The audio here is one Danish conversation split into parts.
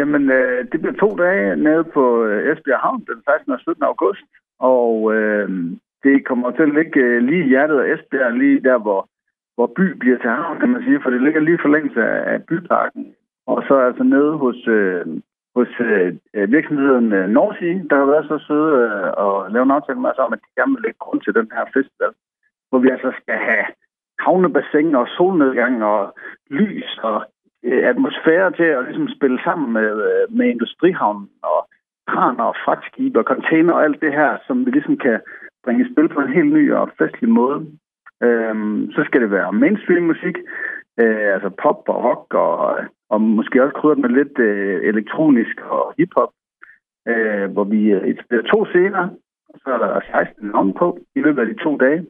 Jamen, det bliver 2 dage nede på Esbjerg Havn den 16. og 17. august, og det kommer til at ligge lige i hjertet af Esbjerg, lige der, hvor by bliver til havn, kan man sige, for det ligger lige i forlængelse af byparken. Og så altså nede hos virksomheden NorSea, der har været så søde og lave en aftale med os om, at de gerne vil lægge grund til den her festival, hvor vi altså skal have havnebassiner og solnedgang og lys og atmosfære til at ligesom spille sammen med industrihavnen og kraner og fragtskibe og container og alt det her, som vi ligesom kan bringe i spil på en helt ny og festlig måde. Så skal det være mainstream musik, altså pop og rock og måske også krydret med lidt elektronisk og hiphop, hvor vi etablerer 2 scener, og så er der 16 navne på i løbet af de 2 dage.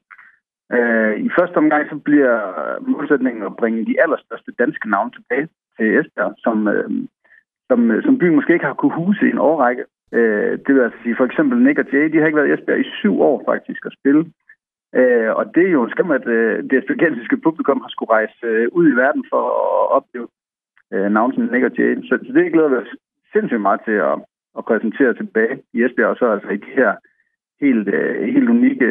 I første omgang så bliver målsætningen at bringe de allerstørste danske navne tilbage til Esbjerg, som byen måske ikke har kunne huse i en årrække. Det vil altså sige for eksempel Nik & Jay, de har ikke været i Esbjerg i 7 år faktisk at spille. Og det er jo en skam, at det esbjergensiske publikum har skulle rejse ud i verden for at opleve navnet som Nik & Jay. Så det glæder vi os sindssygt meget til at præsentere tilbage i Esbjerg, og så altså i de her helt unikke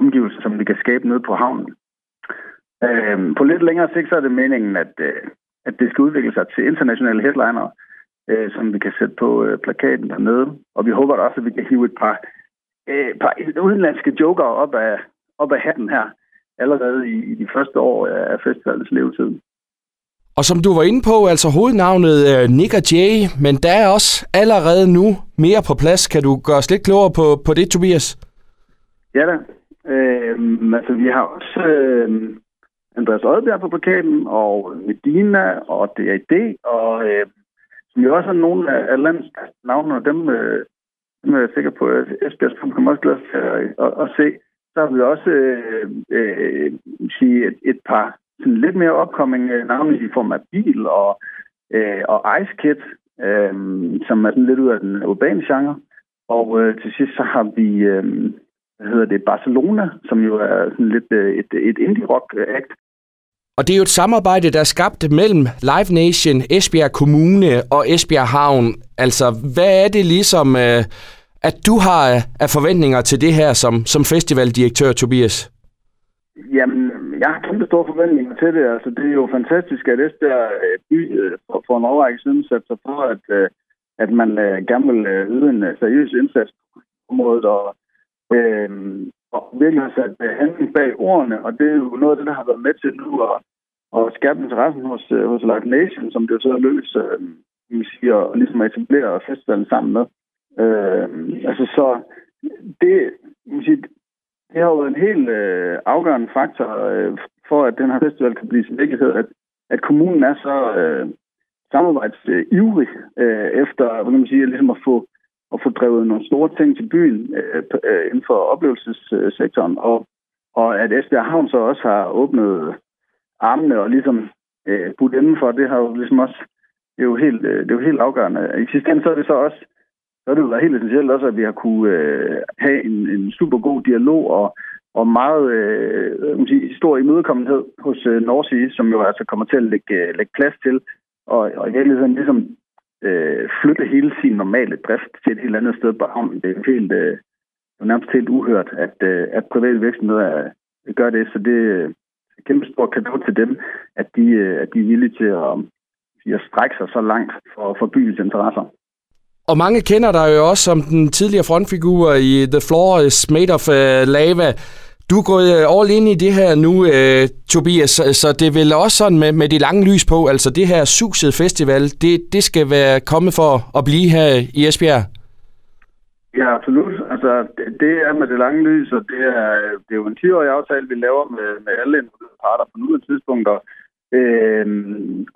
omgivelser, som vi kan skabe nede på havnen. På lidt længere sigt, så er det meningen, at det skal udvikle sig til internationale headlinere, som vi kan sætte på plakaten dernede. Og vi håber da også, at vi kan hive et par udenlandske joker op af hatten her, allerede i de første år af festivalens levetid. Og som du var inde på, altså hovednavnet Nik & Jay, men der er også allerede nu mere på plads. Kan du gøre os lidt klogere på det, Tobias? Ja da. Altså vi har også Andreas Aadberg på plakaten, og Medina, og D.A.D., og som jo også er nogle af landets navne, og dem... Jeg er sikker på, at Esbjergs publikum også glæder sig at se. Så har vi også et par sådan lidt mere opkommende navne i form af bil og Ice Kit, som er sådan lidt ud af den urbane genre. Og til sidst så har vi Barcelona, som jo er sådan lidt et indie-rock-act. Og det er jo et samarbejde, der er skabt mellem Live Nation, Esbjerg Kommune og Esbjerg Havn. Altså, hvad er det ligesom, at du har af forventninger til det her som festivaldirektør, Tobias? Jamen, jeg har kæmpe store forventninger til det. Altså, det er jo fantastisk, at Esbjerg by for en årrække siden satte sig for, at man gerne vil yde en seriøs indsats på området og virkelig har sat handling bag ordene, og det er jo noget af det, der har været med til nu at skabe interessen hos Live Nation, som det jo så har lykkes at ligesom etablere festivalen sammen med. Så det har jo været en helt afgørende faktor for, at den her festival kan blive sin virkelighed, at kommunen er så samarbejdsivrig efter ligesom at få drevet nogle store ting til byen inden for oplevelsessektoren, og at Esbjerg Havn så også har åbnet armene og ligesom budt indenfor, det har jo ligesom også, det er jo helt afgørende. I sidste ende så er det så også, så er det jo helt essentielt også, at vi har kunne have en super god dialog og meget stor imødekommenhed hos NorSea, som jo altså kommer til at lægge plads til, og i virkeligheden ligesom flytte hele sin normale drift til et helt andet sted på havnen. Det er nærmest helt uhørt, at private virksomheder gør det, så det er et kæmpe stort cadeau til dem, at de er villige til at strække sig så langt for byens interesser. Og mange kender dig jo også som den tidligere frontfigur i The Floor is Made of Lava. Du er gået all in i det her nu, Tobias, så det er vel også sådan med de lange lys på, altså det her Suset Festival, det skal være kommet for at blive her i Esbjerg? Ja, absolut. Altså, det er med det lange lys, og det er jo en 10-årig aftale, vi laver med alle parter på nuværende tidspunkter.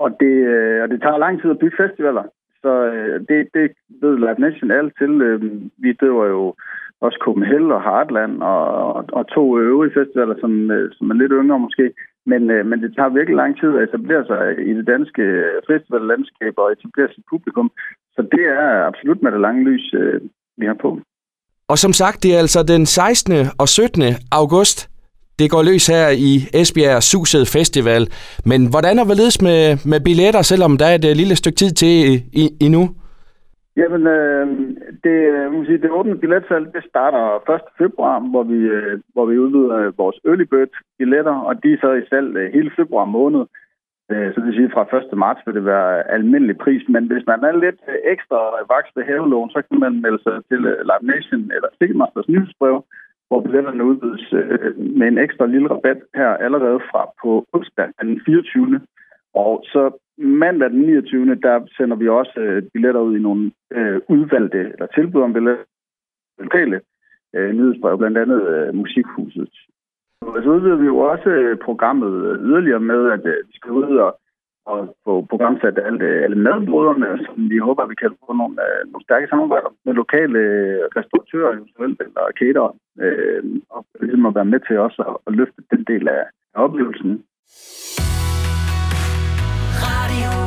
Og det tager lang tid at bygge festivaler, så det ved Live Nation alt til. Vi driver jo også Copenhell og Heartland og 2 øvrige festivaler, som er lidt yngre måske. Men det tager virkelig lang tid at etablere sig i det danske festivallandskab og etablere sit publikum. Så det er absolut med det lange lys, vi har på. Og som sagt, det er altså den 16. og 17. august. Det går løs her i Esbjerg Suset Festival. Men hvordan er valgets med billetter, selvom der er et lille stykke tid til endnu? Jamen, det åbne billetsalg, det starter 1. februar, hvor vi udvider vores early bird billetter, og de er så i salg hele februar måned. Så det vil sige, fra 1. marts vil det være almindelig pris, men hvis man er lidt ekstra vaks ved havelån, så kan man melde sig til Live Nation eller Stigmasters nyhedsbrev, hvor billetterne udbydes med en ekstra lille rabat her allerede fra på onsdag den 24. Og så mandag den 29. der sender vi også billetter ud i nogle udvalgte eller tilbud om billetter, lokale nyhedsbrev, blandt andet Musikhuset. Så udvider vi jo også programmet yderligere med, at vi skal ud og få programsat alle madbrøderne, som vi håber, vi kan få nogle stærke samarbejder med lokale restauratører eller caterer, og ligesom at være med til også at løfte den del af oplevelsen. Radio.